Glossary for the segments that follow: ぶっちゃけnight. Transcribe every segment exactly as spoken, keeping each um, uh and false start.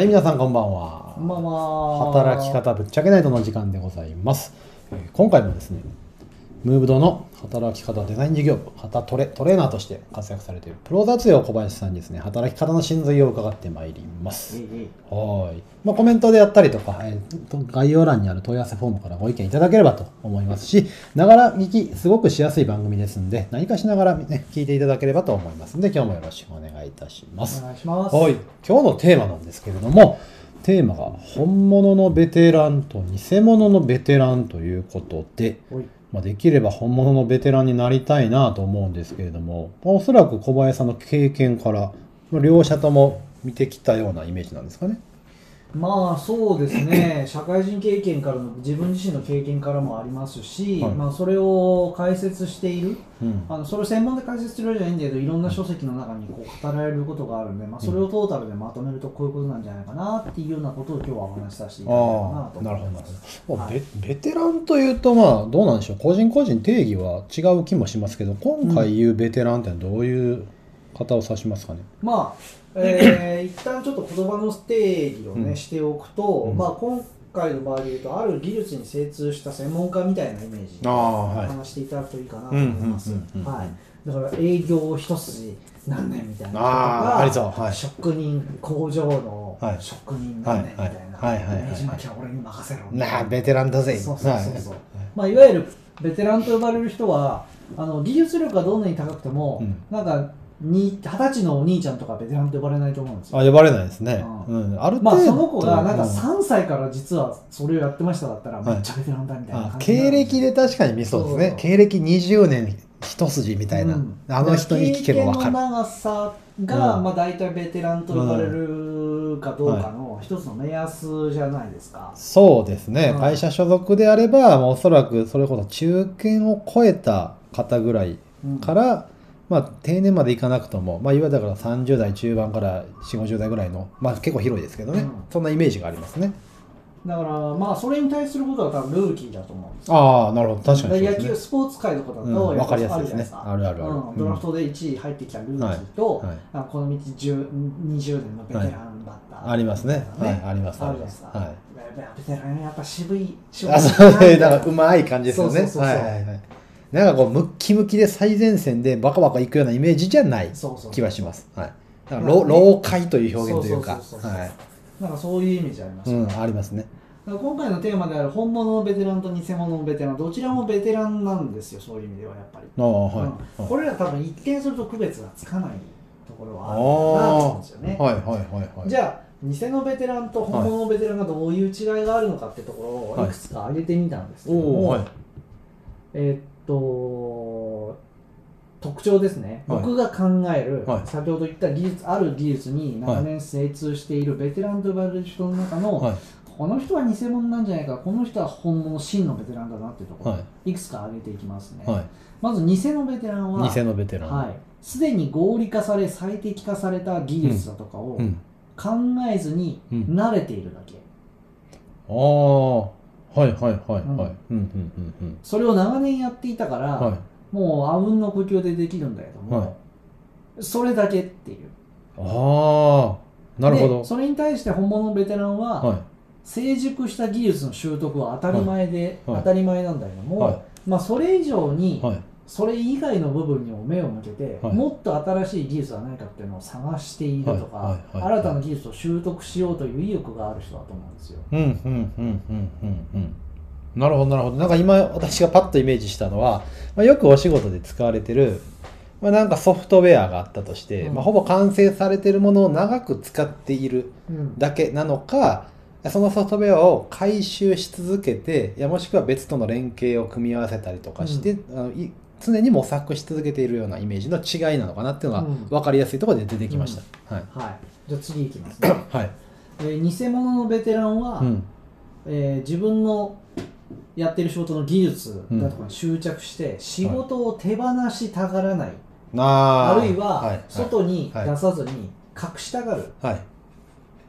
はい、皆さんこんばんは。こんばんは。働き方ぶっちゃけないとの時間でございます。今回もですね、ムーブドの働き方デザイン事業部、旗トレ、トレーナーとして活躍されているプロ雑用小林さんにですね、働き方の真髄を伺ってまいります。いいいいはい。まあ、コメントであったりとか、えー、概要欄にある問い合わせフォームからご意見いただければと思いますし、ながら聞き、すごくしやすい番組ですんで、何かしながら、ね、聞いていただければと思いますんで、今日もよろしくお願いいたします。お願いします。はい。今日のテーマなんですけれども、テーマが本物のベテランと偽物のベテランということで、まあ、できれば本物のベテランになりたいなと思うんですけれども、まあ、おそらく小林さんの経験から、まあ、両者とも見てきたようなイメージなんですかね。まあそうですね、社会人経験からの、自分自身の経験からもありますし、はい、まあそれを解説している、うん、あのそれを専門で解説してるわけじゃないんだけど、いろんな書籍の中にこう語られることがあるので、まあ、それをトータルでまとめると、こういうことなんじゃないかなっていうようなことを、今日はお話しさせていただければなと思います。なるほど、はい、ベ、ベテランというと、まあ、どうなんでしょう、個人個人定義は違う気もしますけど、今回言うベテランってどういう方を指しますかね。うん、まあえー、一旦ちょっと言葉の定義をね、うん、しておくと、うん、まあ今回の場合で言うと、ある技術に精通した専門家みたいなイメージで話していただくといいかなと思います。はい。だから営業一筋何年みたいな、ありそう、はい、職人、工場の職人何年みたいな、ねじ巻きは俺に任せろみたいな。なあ、ベテランだぜ。そうそうそうそう。はい、まあいわゆるベテランと呼ばれる人は、あの技術力がどんなに高くても、うん、なんか二十歳のお兄ちゃんとかベテランと呼ばれないと思うんですよ。あ、呼ばれないですね。うん、ある程度、まあその子がなんかさんさいから実はそれをやってましただったら、めっちゃベテランだみたいな。経歴で確かに見そうですね。経歴にじゅうねん一筋みたいな、あの人に聞けば分かる。経験の長さがまあ大体ベテランと呼ばれるかどうかの一つの目安じゃないですか。そうですね。会社所属であれば、おそらくそれこそ中堅を超えた方ぐらいから。まあ、定年までいかなくとも、まあ、いわゆるだからさんじゅう代中盤からよんじゅう、ごじゅう代ぐらいの、まあ、結構広いですけどね、うん、そんなイメージがありますね。だから、まあ、それに対することは多分ルーキーだと思うんですよ。ああ、なるほど、確かにそうですね。野球、スポーツ界のことだと、うん、分かりやすいですね。あるあるある。うん、ドラフトでいちい入ってきたルーキーと、はいはい、この道じゅう、にじゅうねんのベテランバッター、はい。ありますね。はい、あります。あるじゃないですか。はい、ベテランやっぱ渋い、渋い。あ、そうですね。だからうまい感じですよね。はいはいはい。なんかこうムッキムキで最前線でバカバカいくようなイメージじゃない気はします。はい。だから老快という表現というか、はい。なんかそういうイメージありますね。うん、ありますね。今回のテーマである本物のベテランと偽物のベテラン、どちらもベテランなんですよ。そういう意味ではやっぱり。ああ、はい、うん。これら多分一見すると区別がつかないところはあるなと思うんですよね。はいはいはいはい。じゃあ偽のベテランと本物のベテランがどういう違いがあるのかってところをいくつか挙げてみたんですけども、はい、えー。と特徴ですね、はい、僕が考える、はい、先ほど言った技術ある技術に長年精通しているベテランと呼ばれる人の中の、はい、この人は偽物なんじゃないか、この人は本物真のベテランだなっていうところ、はい、いくつか挙げていきますね、はい、まず偽のベテランは偽のベテラン、はい、すでに合理化され最適化された技術だとかを考えずに慣れているだけ、うんうん、ああはいはいはいはい。それを長年やっていたから、はい、もうあうんの呼吸でできるんだけども、はい、それだけっていう。ああ、なるほど。それに対して本物のベテランは、はい、成熟した技術の習得は当たり前で、はいはい、当たり前なんだけども、はい、まあそれ以上に、はい、それ以外の部分にも目を向けて、はい、もっと新しい技術はないかっていうのを探しているとか、新たな技術を習得しようという意欲がある人だと思うんですよ。うんうんうんうんうんうん、なるほどなるほど。なんか今私がパッとイメージしたのは、まあ、よくお仕事で使われてる、まあ、なんかソフトウェアがあったとして、うん、まあ、ほぼ完成されてるものを長く使っているだけなのか、うん、そのソフトウェアを回収し続けて、いやもしくは別との連携を組み合わせたりとかして、うん、あのい常に模索し続けているようなイメージの違いなのかなっていうのが分かりやすいところで出てきました。はい、じゃあ次いきますね。はい、えー、偽物のベテランは、うん、えー、自分のやってる仕事の技術だとかに執着して、うん、仕事を手放したがらない、はい、あ, あるいは外に出さずに隠したがる、はい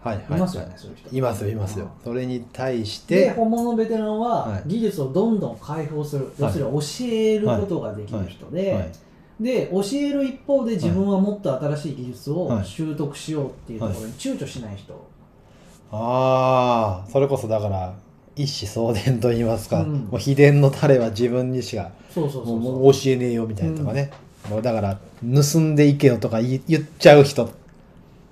はい、いますよね、そういう人。いますよ、いますよ。それに対して。で、本物のベテランは、技術をどんどん解放する、要するに教えることができる人で、で、教える一方で自分はもっと新しい技術を習得しようっていうところに躊躇しない人。ああ、それこそだから一子相伝と言いますか、うんもう秘伝のタレは自分にしかそうそうそうそうもう教えねえよみたいなとかね、うん、もうだから盗んでいけよとか言っちゃう人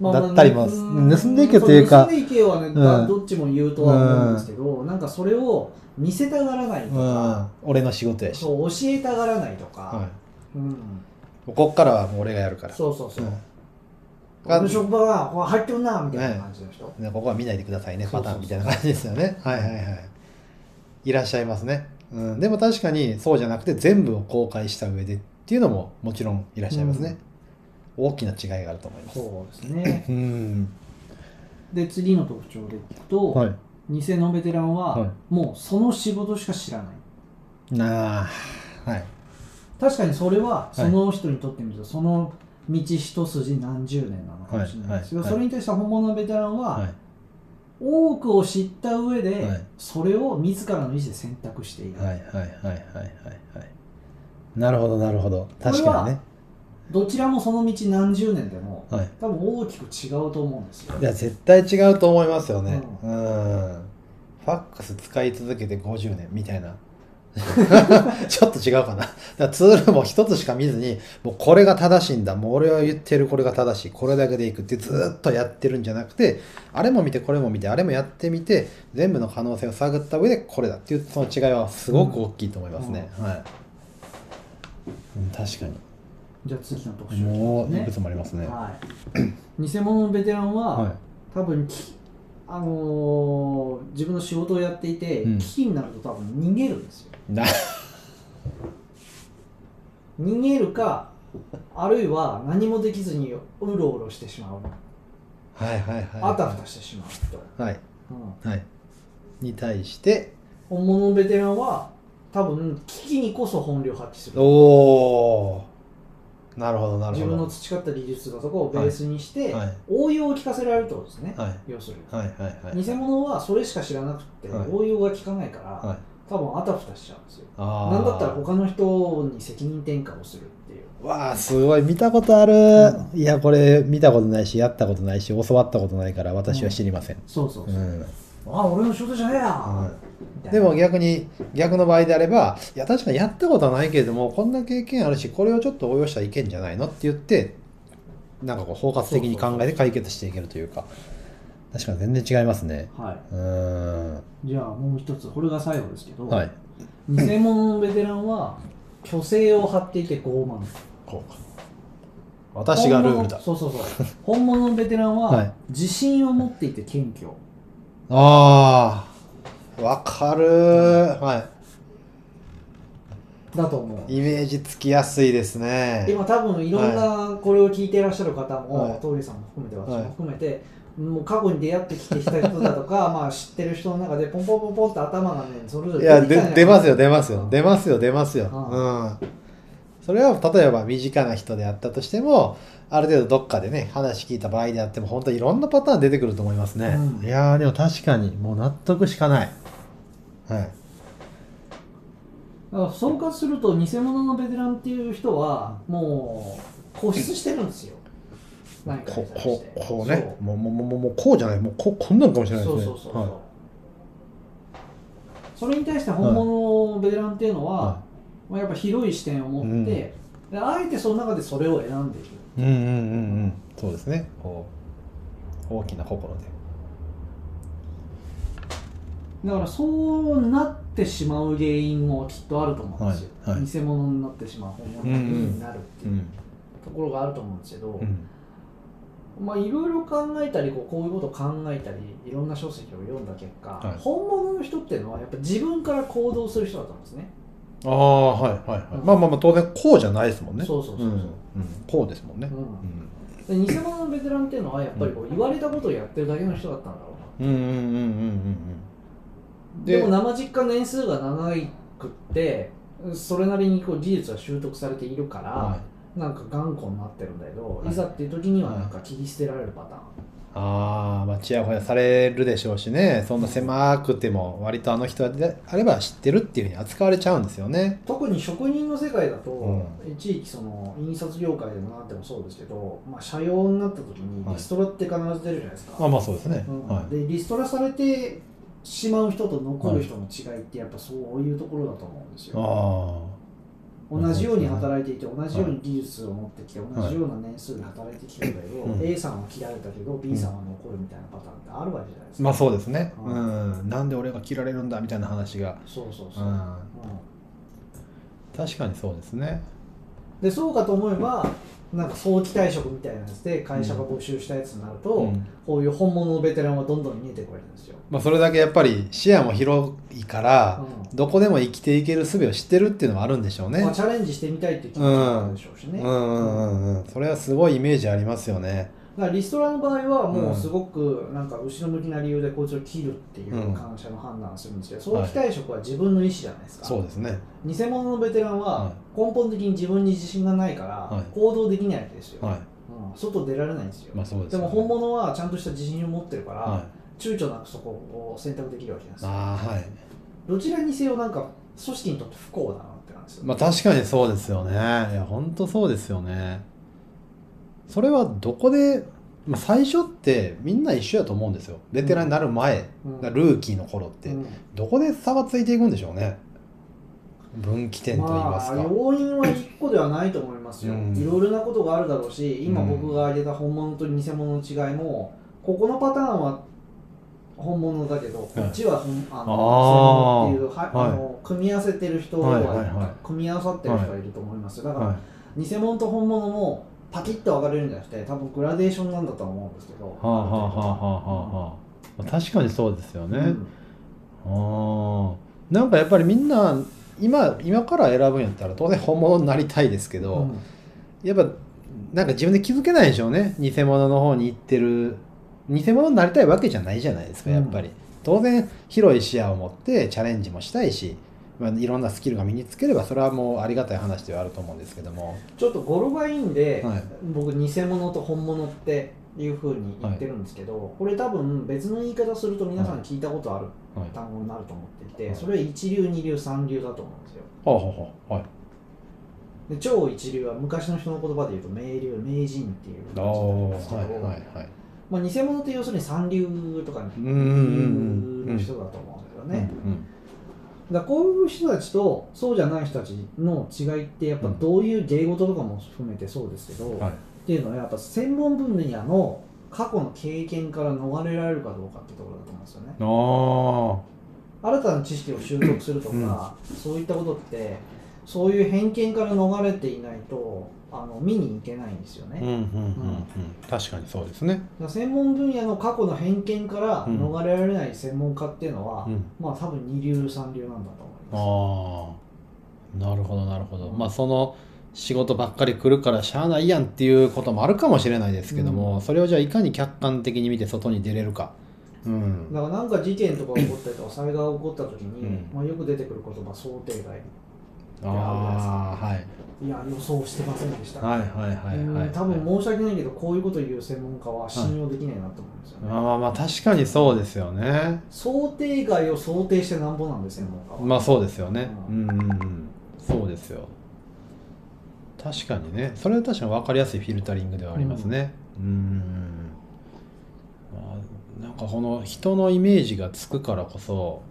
だったりも、まあ、盗んでいけよというか盗んでいけよはね、うん、どっちも言うとは思うんですけど、うん、なんかそれを見せたがらないとか、うん、俺の仕事やしそう教えたがらないとか、はいうん、こっからはもう俺がやるからそうそうそう、うんこの職場はここ入ってるなみたいな感じの人、はい、ここは見ないでくださいねパターンみたいな感じですよねはいはいはいいらっしゃいますね、うん、でも確かにそうじゃなくて全部を公開した上でっていうのももちろんいらっしゃいますね、うん、大きな違いがあると思いますそうですねうんで次の特徴でいくと、はい、偽のベテランはもうその仕事しか知らない、はい、なあはい確かにそれはその人にとってみると、はい、その道一筋何十年なのかもしれないですが、はいはい、それに対して本物のベテランは、はい、多くを知った上で、はい、それを自らの意思で選択している。はいはいはいはいはい。なるほどなるほど。確かにね。どちらもその道何十年でも、はい、多分大きく違うと思うんですよ。いや絶対違うと思いますよね。うん。うんファックス使い続けてごじゅうねんみたいな。ちょっと違うかな。だからツールも一つしか見ずにもうこれが正しいんだもう俺は言ってるこれが正しいこれだけでいくってずっとやってるんじゃなくてあれも見てこれも見てあれもやってみて全部の可能性を探った上でこれだっていうその違いはすごく大きいと思いますね、うんうん、はい、うん、確かにじゃあ次の特集、ね、もういくつもありますね、はい、偽物のベテランは、はい、多分あのー、自分の仕事をやっていて、うん、危機になると多分逃げるんですよ逃げるかあるいは何もできずにうろうろしてしまうはいはいはい、はい、あたふたしてしまうとはい、うんはい、に対して本物のベテランは多分危機にこそ本領発揮するおーなるほどなるほど自分の培った技術だとかをベースにして、はいはい、応用を聞かせられるってことですね、はい、要するに、はいはいはい、偽物はそれしか知らなくて、はい、応用が聞かないから、はい多分あたふたしちゃうんですよ。なんだったら他の人に責任転嫁をするっていう。わあすごい見たことある、うん。いやこれ見たことないしやったことないし教わったことないから私は知りません。うん、そうそうそう。うん、あ俺の仕事じゃねえや、うん。でも逆に逆の場合であればいや確かにやったことはないけれどもこんな経験あるしこれをちょっと応用したらいけんじゃないのって言ってなんかこう包括的に考えて解決していけるというか。そうそうそう確かに全然違いますね、はい、うんじゃあもう一つこれが最後ですけど、はい、偽物のベテランは虚勢を張っていて傲慢こうか私がルールだそうそうそう本物のベテランは自信を持っていて謙虚、はい、ああわかるー、はい、だと思うイメージつきやすいですね今多分いろんなこれを聞いていらっしゃる方も、はい、トーリーさんも含めて私も含めて、はいもう過去に出会ってきてきた人だとかまあ知ってる人の中でポンポンポンポンと頭がねそれぞれ出てきたんじゃないかな。いや出ますよ出ますよ出ますよ出ますよ、うんうん、それは例えば身近な人であったとしてもある程度どっかでね話聞いた場合であっても本当にいろんなパターン出てくると思いますね、うん、いやでも確かにもう納得しかない、はい、総括すると偽物のベテランっていう人はもう固執してるんですよこ, こ, こうね、もうもうもうもうこうじゃない、もう こ, こんなんかもしれないですね。そうそうそうそうはい、それに対して本物のベテランっていうのは、はい、やっぱ広い視点を持って、うん、であえてその中でそれを選んでいる。うんうんうんうん、そうですね。こう大きな心で。だからそうなってしまう原因もきっとあると思うんですよ。はいはい、偽物になってしまう本物になるっていう、うんうん、ところがあると思うんですけど。うんまあ、いろいろ考えたりこう、こういうことを考えたりいろんな書籍を読んだ結果、はい、本物の人っていうのはやっぱ自分から行動する人だと思うんですねああはいはい、はいうん、まあまあまあ当然こうじゃないですもんねそうそうそうそう、うんうん、こうですもんね、うんうん、で偽物のベテランっていうのはやっぱりこう言われたことをやってるだけの人だったんだろうなうんうんうんうんうんでも生実家年数が長くってそれなりにこう技術は習得されているから、はいなんか頑固になってるんだけど、はい、いざっていう時にはなんか切り捨てられるパターン、ああ、まあ、ちやほやされるでしょうしね、そんな狭くても、割とあの人であれば知ってるっていうふうに扱われちゃうんですよね。特に職人の世界だと、うん、一時期その印刷業界でもなんてもそうですけど、まあ、社用になった時にリストラって必ず出るじゃないですか。はい、あ、まあそうですね、うん、はい、でリストラされてしまう人と残る人の違いってやっぱそういうところだと思うんですよ。あ、同じように働いていて、同じように技術を持ってきて、同じような年数で働いてきたんだけど、はい、A さんは切られたけど B さんは残るみたいなパターンってあるわけじゃないですか。まあそうですね、うん、うん、なんで俺が切られるんだみたいな話が、そうそうそう、うんうん、確かにそうですね。でそうかと思えば、なんか早期退職みたいなやつで会社が募集したやつになると、うん、こういう本物のベテランはどんどん見えてくるんですよ。まあ、それだけやっぱり視野も広いから、うん、どこでも生きていける術を知ってるっていうのもあるんでしょうね。まあ、チャレンジしてみたいっていう気持ちもあるでしょうしね。それはすごいイメージありますよね。だからリストラの場合はもうすごくなんか後ろ向きな理由でこいつを切るっていう感謝の判断をするんですけど、うん、早期退職は自分の意思じゃないですか。そうですね。偽物のベテランは根本的に自分に自信がないから行動できないわけですよ、はい、うん、外出られないんですよ、まあそうですね、でも本物はちゃんとした自信を持ってるから、はい、躊躇なくそこを選択できるわけなんですよ。あ、はい、どちらにせよなんか組織にとって不幸だなって感じですよね。まあ確かにそうですよね。いや本当そうですよね。それはどこで、まあ、最初ってみんな一緒やと思うんですよ。ベテランになる前、うん、ルーキーの頃って、うん、どこで差がついていくんでしょうね。分岐点と言いますか、まあ、要因はいっこではないと思いますよ、うん、いろいろなことがあるだろうし、今僕が挙げた本物と偽物の違いも、ここのパターンは本物だけど、こっちは本、あの、偽物っていう、はい、あの組み合わせてる人は組み合わさってる人がいると思いますよ。だから偽物と本物もパキッと分かれるんじゃなくて、多分グラデーションなんだと思うんですけど。はあはあはあはあ、うん、確かにそうですよね。うん、あ、なんかやっぱりみんな 今, 今から選ぶんやったら当然本物になりたいですけど、うん、やっぱなんか自分で気づけないでしょうね。偽物の方に行ってる、偽物になりたいわけじゃないじゃないですか、やっぱり。うん、当然広い視野を持ってチャレンジもしたいし、まあ、いろんなスキルが身につければそれはもうありがたい話ではあると思うんですけども、ちょっと語呂がいいんで、はい、僕偽物と本物っていうふうに言ってるんですけど、はい、これ多分別の言い方すると皆さん聞いたことある単語になると思っていて、はい、それは一流二流三流だと思うんですよ。はいはい、で超一流は昔の人の言葉で言うと名流名人っていう感じになりますけど、はいはいはい、まあ、偽物って要するに三流とか二流の人だと思うんですよね。うんうん、だこういう人たちとそうじゃない人たちの違いってやっぱどういう芸事とかも含めてそうですけど、うん、はい、っていうのはやっぱ専門分野の過去の経験から逃れられるかどうかってところだと思うんですよね。あ、新たな知識を習得するとか、うん、そういったことってそういう偏見から逃れていないとあの見に行けないんですよね。確かにそうですね。専門分野の過去の偏見から逃れられない専門家っていうのは、うん、まあ多分二流三流なんだと思います。ああ、なるほどなるほど。まあその仕事ばっかり来るからしゃあないやんっていうこともあるかもしれないですけども、うん、それをじゃあいかに客観的に見て外に出れるか。うん、だからなんか事件とか起こったりとか災害が起こった時に、うん、まあよく出てくる言葉想定外。ああ、はい、いや予想してませんでした。はいはいはいはい、多分申し訳ないけどこういうことを言う専門家は信用できないなと思うんですよね。はい、ああ、まあ確かにそうですよね。想定外を想定してなんぼなんで専門家は。まあそうですよね。うん、うん、そうですよ。確かにね、それは確かに分かりやすいフィルタリングではありますね。うん、うん、まあ、なんかこの人のイメージがつくからこそ、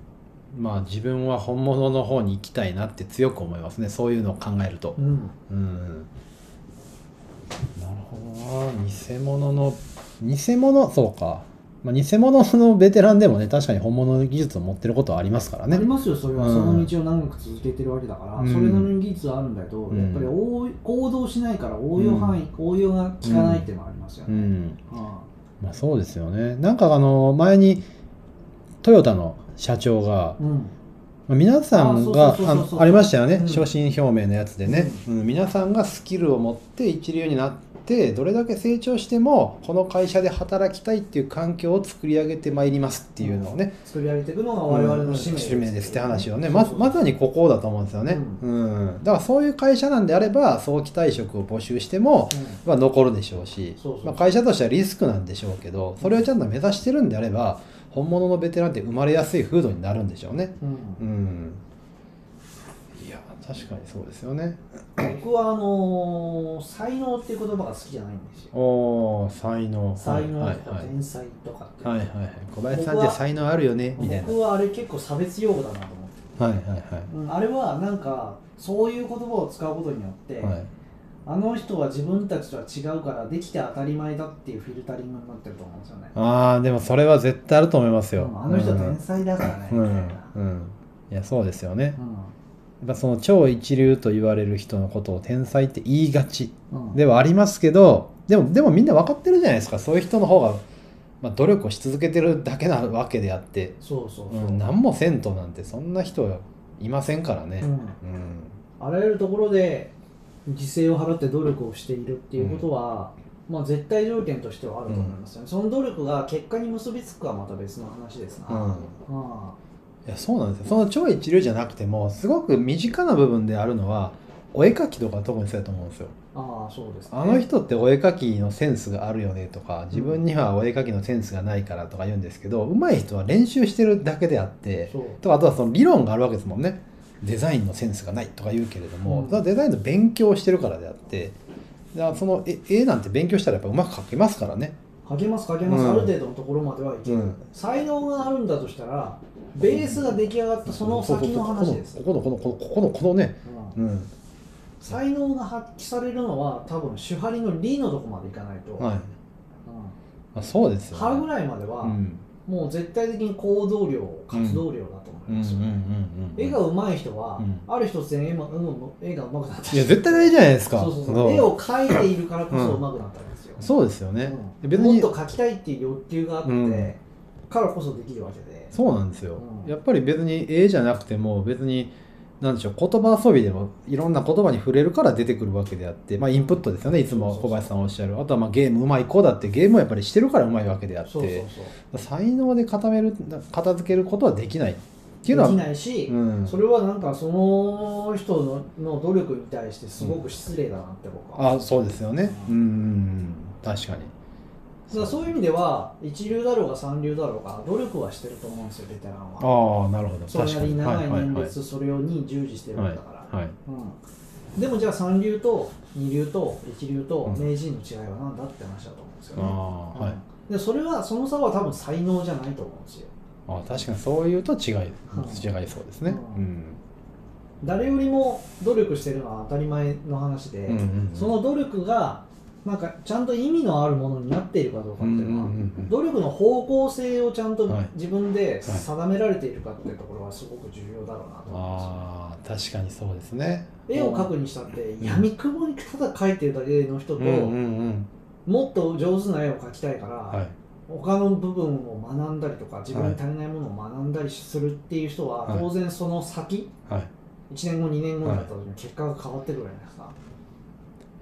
まあ自分は本物の方に行きたいなって強く思いますね、そういうのを考えると。うん、うん、なるほどな。偽物の偽物そうか、まあ、偽物のベテランでもね、確かに本物の技術を持ってることはありますからね。ありますよ、それは。その道を長く続けてるわけだから、うん、それなりの技術はあるんだけど、うん、やっぱり行動しないから応用範囲、うん、応用が効かないっていうのはありますよね。うんうん、はあ、まあそうですよね。なんかあの前にトヨタの社長が、うん、皆さんが あ, ありましたよね、うん、所信表明のやつでね、うんうん、皆さんがスキルを持って一流になっってどれだけ成長してもこの会社で働きたいっていう環境を作り上げてまいりますっていうのをね、うん、作り上げていくのが我々の使命です、うん、使命ですって話をね、まさにここだと思うんですよね、うんうん、だからそういう会社なんであれば早期退職を募集しても、うん、まあ残るでしょうし、まあ会社としてはリスクなんでしょうけど、それをちゃんと目指してるんであれば本物のベテランって生まれやすい風土になるんでしょうね、うん、うん確かにそうですよね。僕はあのー、才能っていう言葉が好きじゃないんですよ。おお、才能。才能とか天才とかって。はいはいはい。小林さんって才能あるよねみたいな。僕はあれ結構差別用語だなと思って。はいはいはい。うん、あれはなんかそういう言葉を使うことによって、はい、あの人は自分たちとは違うからできて当たり前だっていうフィルタリングになってると思うんですよね。ああ、でもそれは絶対あると思いますよ。あの人は天才だからね。うん、うんうん、いやそうですよね。うんやっぱその超一流と言われる人のことを天才って言いがちではありますけど、うん、でもでもみんな分かってるじゃないですか。そういう人の方が、まあ、努力をし続けてるだけなわけであって、そうそうそう、うん、何もせんとなんてそんな人いませんからね、うんうん、あらゆるところで犠牲を払って努力をしているっていうことは、うん、まあ絶対条件としてはあると思いますよね、うん、その努力が結果に結びつくはまた別の話ですな、うんうんいやそうなんですよ。その超一流じゃなくてもすごく身近な部分であるのはお絵描きとか特にそうだと思うんですよ。ああそうですね。あの人ってお絵描きのセンスがあるよねとか、自分にはお絵描きのセンスがないからとか言うんですけど、上手い人は練習してるだけであってとか、あとはその理論があるわけですもんね。デザインのセンスがないとか言うけれども、うん、それはデザインの勉強をしてるからであって、だからその絵なんて勉強したらやっぱうまく描けますからね。かけますかけます、うん、ある程度のところまではいける、うん、才能があるんだとしたらベースが出来上がったその先の話です。ここのこのこのこのこのね、うんうん、才能が発揮されるのは多分主張の理のとこまでいかないと、はいうん、あそうですよね。歯ぐらいまでは、うん、もう絶対的に行動量活動量だと思いますよね。絵が上手い人は、うん、ある一つで絵が上手くなったり、いや絶対ないじゃないですか。そうそうそうそう、絵を描いているからこそ上手くなったんですよ、うん、そうですよね、うん、別にもっと描きたいっていう欲求があって、うんからこそできるわけで、そうなんですよ、うん、やっぱり別に絵じゃなくても別に何でしょう、言葉遊びでもいろんな言葉に触れるから出てくるわけであって、まあ、インプットですよね。いつも小林さんおっしゃる。あとはまあゲームうまい子だってゲームをやっぱりしてるからうまいわけであって、そうそうそう才能で固める片付けることはできないっていうのはできないし、うん、それはなんかその人 の, の努力に対してすごく失礼だなって僕は、うん、あそうですよね、うん、うん確かに。だそういう意味では一流だろうが三流だろうが努力はしてると思うんですよベテランは。ああなるほど。それなり長い年月それに従事してるんだから、はいはいうん、でもじゃあ三流と二流と一流と名人の違いは何だって話だと思うんですよね、うんあはいうん、でそれはその差は多分才能じゃないと思うんですよ。あ確かにそういうと違い、うん、違いそうですね、うんうん、誰よりも努力してるのは当たり前の話で、うんうんうん、その努力がなんかちゃんと意味のあるものになっているかどうかっていうのは、うんうんうん、努力の方向性をちゃんと自分で定められているかっていうところはすごく重要だろうなと思います。あ確かにそうですね。絵を描くにしたって闇雲にただ描いてるだけの人と、うんうんうん、もっと上手な絵を描きたいから、はい、他の部分を学んだりとか自分に足りないものを学んだりするっていう人は、はい、当然その先、はい、いちねんごにねんごになった時に結果が変わってくるじゃないですか、はい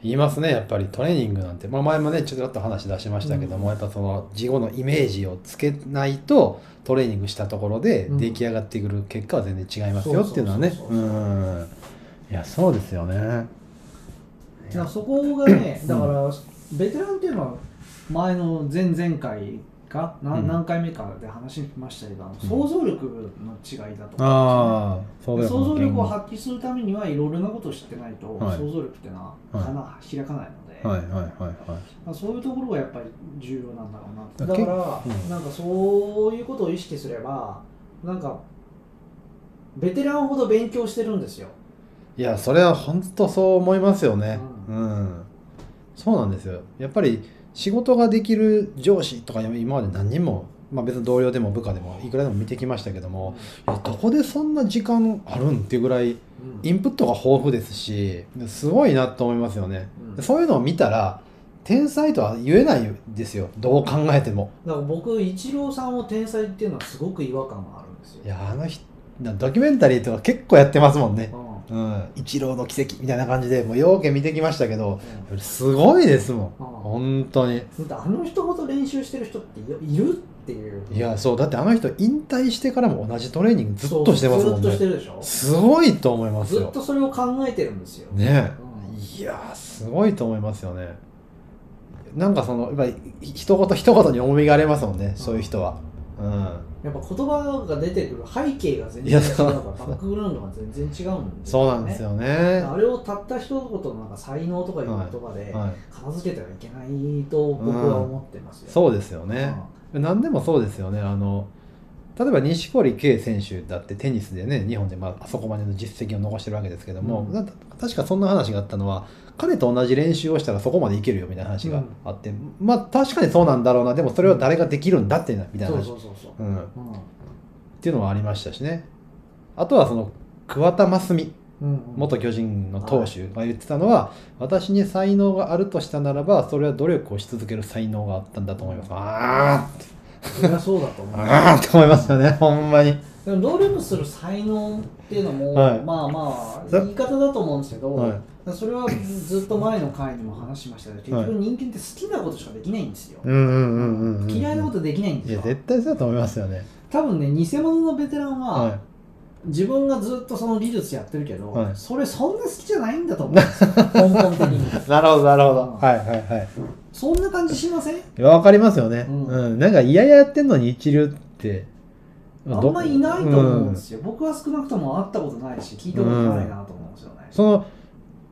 言いますね。やっぱりトレーニングなんて、まあ、前もねちょっと話出しましたけども、うん、やっぱその事後のイメージをつけないとトレーニングしたところで出来上がってくる結果は全然違いますよっていうのはね。うんいやそうですよね。だからそこがねだからベテランっていうのは前の前々回か 何,、うん、何回目かで話しましたけど、うん、想像力の違いだと思うんですよね。想像力を発揮するためにはいろいろなことを知ってないと、はい、想像力っていうのは花、はい、開かないので、はいはいはいはい、そういうところがやっぱり重要なんだろうな。だから、うん、なんかそういうことを意識すればなんかベテランほど勉強してるんですよ。いやそれは本当そう思いますよね、うんうん、そうなんですよ。やっぱり仕事ができる上司とか今まで何人も、まあ、別に同僚でも部下でもいくらでも見てきましたけども、いやどこでそんな時間あるんっていうぐらいインプットが豊富ですしすごいなと思いますよね、うん、そういうのを見たら天才とは言えないですよどう考えても。だから僕イチローさんを天才っていうのはすごく違和感があるんですよ。いやあの人ドキュメンタリーとか結構やってますもんね、うんうん、イチローの奇跡みたいな感じでもうようけ見てきましたけど、うん、すごいですもん、うん、本当にあの人ほど練習してる人っているっていう。いやそうだってあの人引退してからも同じトレーニングずっとしてますもんね。ずっとしてるでしょ。すごいと思いますよ。ずっとそれを考えてるんですよね、うん、いやすごいと思いますよね。なんかそのやっぱり一言一言に重みがありますもんね、うん、そういう人は、うん、やっぱ言葉が出てくる背景が全然違うからバックグラウンドが全然違うんですよね。そうなんですよね。あれをたった一言のなんか才能とかいう言葉で片付けてはいけないと僕は思ってますよ、うん、そうですよね、うん、何でもそうですよね。あの例えば錦織圭選手だってテニスでね日本でま あ, あそこまでの実績を残してるわけですけども、うん、確かそんな話があったのは彼と同じ練習をしたらそこまでいけるよみたいな話があって、うん、まあ確かにそうなんだろうな。でもそれは誰ができるんだっていうみたいな話っていうのはありましたしね。あとはその桑田真澄元巨人の投手が言ってたのは、私に才能があるとしたならばそれは努力をし続ける才能があったんだと思います。あーそれはそうだと思う。ああって思いますよね、ほんまに。でも努力する才能っていうのも、はい、まあまあ言い方だと思うんですけど、はい、それはずっと前の回にも話しましたけど、結局人間って好きなことしかできないんですよ。嫌いなことできないんですよ。いや絶対そうだと思いますよね。多分ね偽物のベテランは、はい、自分がずっとその技術やってるけど、はい、それそんな好きじゃないんだと思うんですよ根本的に。なるほどなるほど、はいはいはい。そんな感じしません？わかりますよね、うんうん、なんか嫌々やってんのに一流ってあんまりいないと思うんですよ、うん、僕は少なくとも会ったことないし聞いたことないなと思うんですよね、うん、その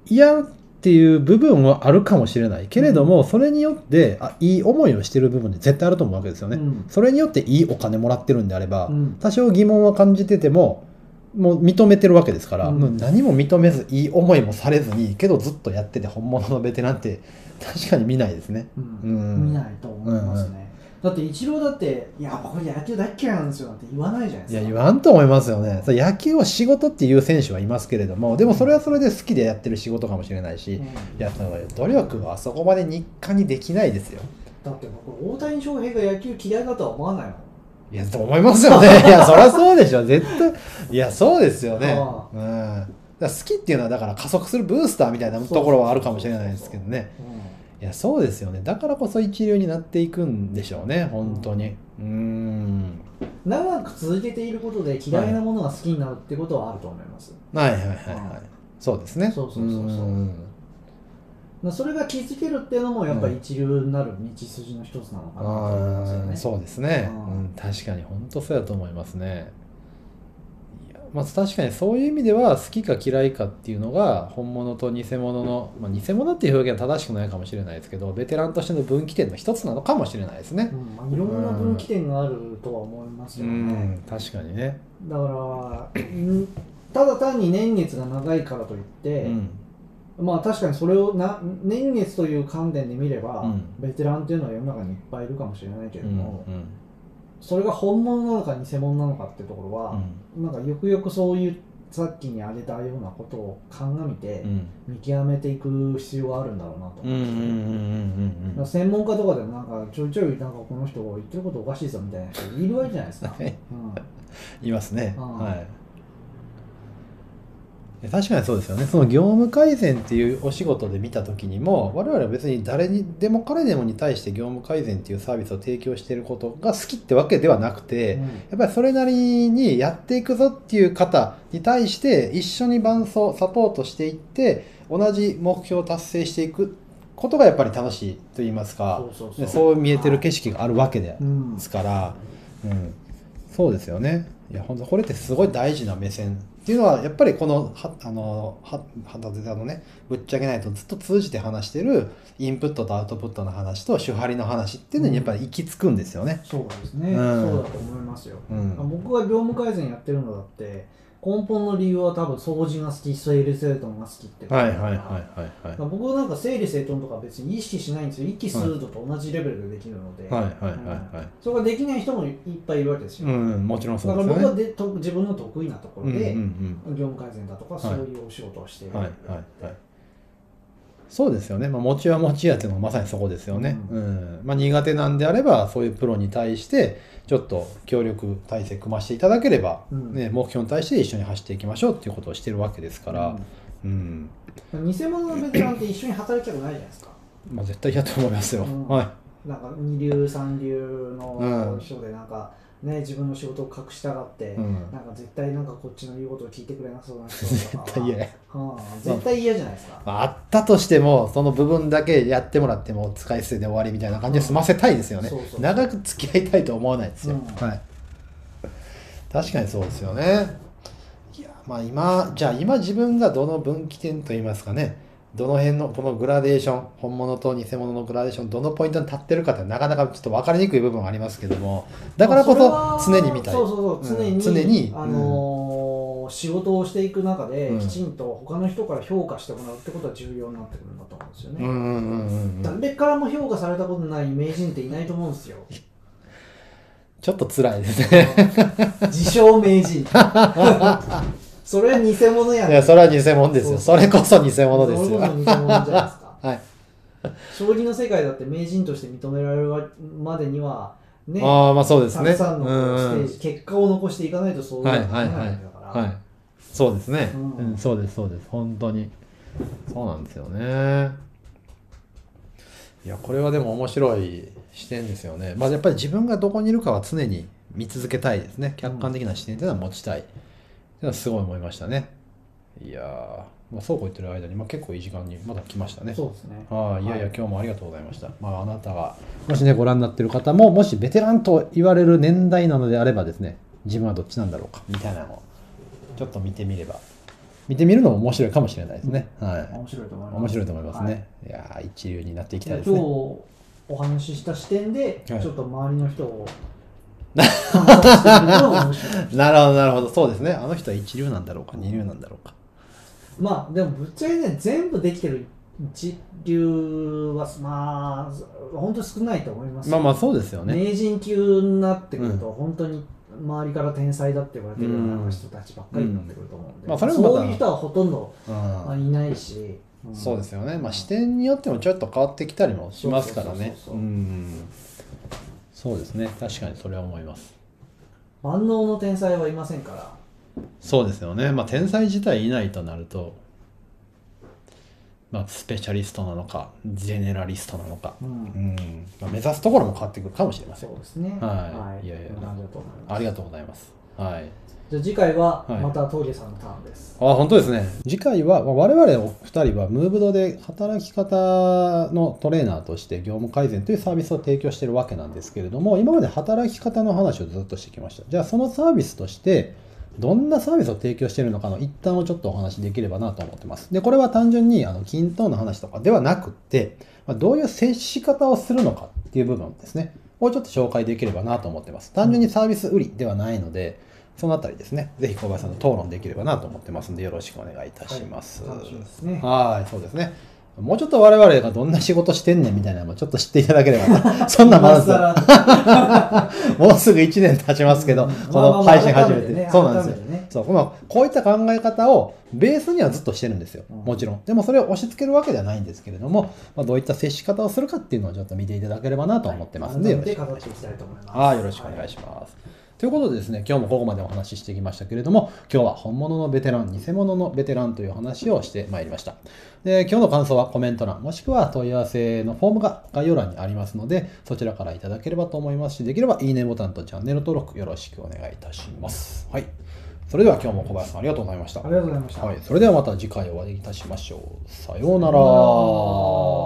嫌っていう部分はあるかもしれないけれども、うん、それによってあいい思いをしてる部分で絶対あると思うわけですよね、うん、それによっていいお金もらってるんであれば、うん、多少疑問は感じててももう認めてるわけですから、うん、もう何も認めずいい思いもされずにけどずっとやってて本物のベテランって確かに見ないですね、うんうん、見ないと思いますね、うん、だってイチローだって「いやこれ野球大っ嫌いなんですよ」なんて言わないじゃないですか。いや言わんと思いますよね。野球を仕事っていう選手はいますけれども、でもそれはそれで好きでやってる仕事かもしれないし、うん、いやその努力はあそこまで日課にできないですよ。だって僕大谷翔平が野球嫌いだとは思わないもん。いやと思いますよね。いやそりゃそうでしょ絶対。いやそうですよね、うん、だから好きっていうのはだから加速するブースターみたいなところはあるかもしれないですけどね。いやそうですよね。だからこそ一流になっていくんでしょうね本当に、うん、うーん長く続けていることで嫌いなものが好きになるってことはあると思います。はいはいはいはい、はい、そうですね。そうそうそうそう、それが気づけるっていうのもやっぱり一流になる道筋の一つなのかなと思いますよね、うん、そうですね、うん、確かに本当そうだと思いますね。いや、まあ、確かにそういう意味では好きか嫌いかっていうのが本物と偽物の、まあ、偽物っていう表現は正しくないかもしれないですけどベテランとしての分岐点の一つなのかもしれないですね、うんまあ、いろんな分岐点があるとは思いますよね、うんうん、確かにね。だからただ単に年月が長いからといって、うんまあ確かにそれをな年月という観点で見れば、うん、ベテランっていうのは世の中にいっぱいいるかもしれないけれども、うんうん、それが本物なのか偽物なのかっていうところは、うん、なんかよくよくそういうさっきに挙げたようなことを鑑みて、うん、見極めていく必要があるんだろうなと思うんです。専門家とかでもなんかちょいちょいなんかこの人言ってることおかしいぞみたいな人いるわけじゃないですか、はいうん、いますね、うん、はい確かにそうですよね。その業務改善っていうお仕事で見た時にも我々は別に誰にでも彼でもに対して業務改善っていうサービスを提供していることが好きってわけではなくて、うん、やっぱりそれなりにやっていくぞっていう方に対して一緒に伴走サポートしていって同じ目標を達成していくことがやっぱり楽しいと言いますか、そうそうそう、そう見えてる景色があるわけですから、うんうん、そうですよね。いや本当これってすごい大事な目線っていうのはやっぱりこのあの旗手座のねぶっちゃけないとずっと通じて話してるインプットとアウトプットの話と手張りの話っていうのにやっぱり行き着くんですよね、うん、そうですね、うん、そうだと思いますよ、うん、僕が業務改善やってるのだって根本の理由は多分掃除が好き整理整頓が好きってことだから、はいはいはいはい、僕なんか整理整頓とか別に意識しないんですよ。息吸うとと同じレベルでできるので、はいはいはいはい、それができない人もいっぱいいるわけですよ、うんうん、もちろんそうですよね。だから僕はでと自分の得意なところで、うんうんうん、業務改善だとかそういうお仕事をしている、はいはいはいはい、そうですよね、まあ、持ちは持ちやっていうのがまさにそこですよね、うんうんまあ、苦手なんであればそういうプロに対してちょっと協力体制組ましていただければ、うんね、目標に対して一緒に走っていきましょうっていうことをしてるわけですから、うんうん、偽物のベテランって一緒に働きたくないじゃないですかまあ絶対嫌と思いますよ、うんはい、なんか二流三流の人でなんか、ね、自分の仕事を隠したがって、うん、なんか絶対なんかこっちの言うことを聞いてくれなそうな人とか絶対嫌、はあ、絶対嫌じゃないですか、まあ、あったとしてもその部分だけやってもらっても使い捨てで終わりみたいな感じで済ませたいですよね、うん、そうそう長く付き合いたいと思わないですよ、うんはい、確かにそうですよねいや、まあ、今じゃあ今自分がどの分岐点といいますかねどの辺のこのグラデーション本物と偽物のグラデーションどのポイントに立ってるかってなかなかちょっと分かりにくい部分はありますけどもだからこそ常に見たいそうそうそう、うん、常に、常にあのー、仕事をしていく中で、うん、きちんと他の人から評価してもらうってことは重要になってくるんだと思うんですよね、うんうんうんうん、誰からも評価されたことない名人っていないと思うんですよちょっと辛いですね自称名人それは偽物やねいやそれは偽物ですよ そ, それこそ偽物ですよそれこそ偽物じゃないですか、はい、将棋の世界だって名人として認められるまでにはねあまあそうですねたくさんのステージ結果を残していかないとそういうのはできないんだから、はい、そうですね、うんうん、そうですそうです本当にそうなんですよねいやこれはでも面白い視点ですよねまあやっぱり自分がどこにいるかは常に見続けたいですね客観的な視点というのは持ちたい、うんすごい思いましたね。いやー、まあ、そうこう言ってる間に、まあ、結構いい時間にまだ来ましたね。そうですね。ああ、いやいや、はい、今日もありがとうございました。まあ、あなたがもしねご覧になってる方ももしベテランと言われる年代なのであればですね、自分はどっちなんだろうかみたいなのをちょっと見てみれば、見てみるのも面白いかもしれないですね。はい。面白いと思います。面白いと思いますね。はい、いやー、一流になっていきたいですね。今日お話しした視点でちょっと周りの人を。なるほどなるほどそうですねあの人は一流なんだろうか二流なんだろうかまあでもぶっちゃけね全部できてる一流はまあ本当少ないと思いますまあまあそうですよね名人級になってくると、うん、本当に周りから天才だって言われてるような人たちばっかりになってくると思うんで、うんまあ、そ, れもそういう人はほとんど、うんまあ、いないし、うん、そうですよねまあ視点によってもちょっと変わってきたりもしますからねうんそうですね確かにそれは思います万能の天才はいませんからそうですよね、まあ、天才自体いないとなると、まあ、スペシャリストなのかゼネラリストなのか、うんうんまあ、目指すところも変わってくるかもしれませんそうですねはい、はい、いやいやありがとうございますはいじゃあ次回はまた峠さんのターンです、はい、あ本当ですね次回は我々お二人はムーブドで働き方のトレーナーとして業務改善というサービスを提供しているわけなんですけれども今まで働き方の話をずっとしてきましたじゃあそのサービスとしてどんなサービスを提供しているのかの一端をちょっとお話しできればなと思ってますでこれは単純にあの均等の話とかではなくてどういう接し方をするのかっていう部分ですねをちょっと紹介できればなと思ってます単純にサービス売りではないのでそのあたりですね。ぜひ小林さんと討論できればなと思ってますのでよろしくお願いいたします。はい、楽しいですね。はい、そうですね。もうちょっと我々がどんな仕事してんねんみたいなのもちょっと知っていただければそんなまずもうすぐいちねん経ちますけど、うん、この配信始めて、まあまあまあね、そうなんですよ、ね、そうこのこういった考え方をベースにはずっとしてるんですよもちろんでもそれを押し付けるわけではないんですけれども、まあ、どういった接し方をするかっていうのをちょっと見ていただければなと思ってますので、はい、よろしくお願いします、はい、よろしくお願いします、はいということでですね、今日もここまでお話ししてきましたけれども、今日は本物のベテラン、偽物のベテランという話をしてまいりました。で、今日の感想はコメント欄、もしくは問い合わせのフォームが概要欄にありますので、そちらからいただければと思いますし、できればいいねボタンとチャンネル登録よろしくお願いいたします。はい。それでは今日も小林さんありがとうございました。ありがとうございました。はい。それではまた次回お会いいたしましょう。さようなら。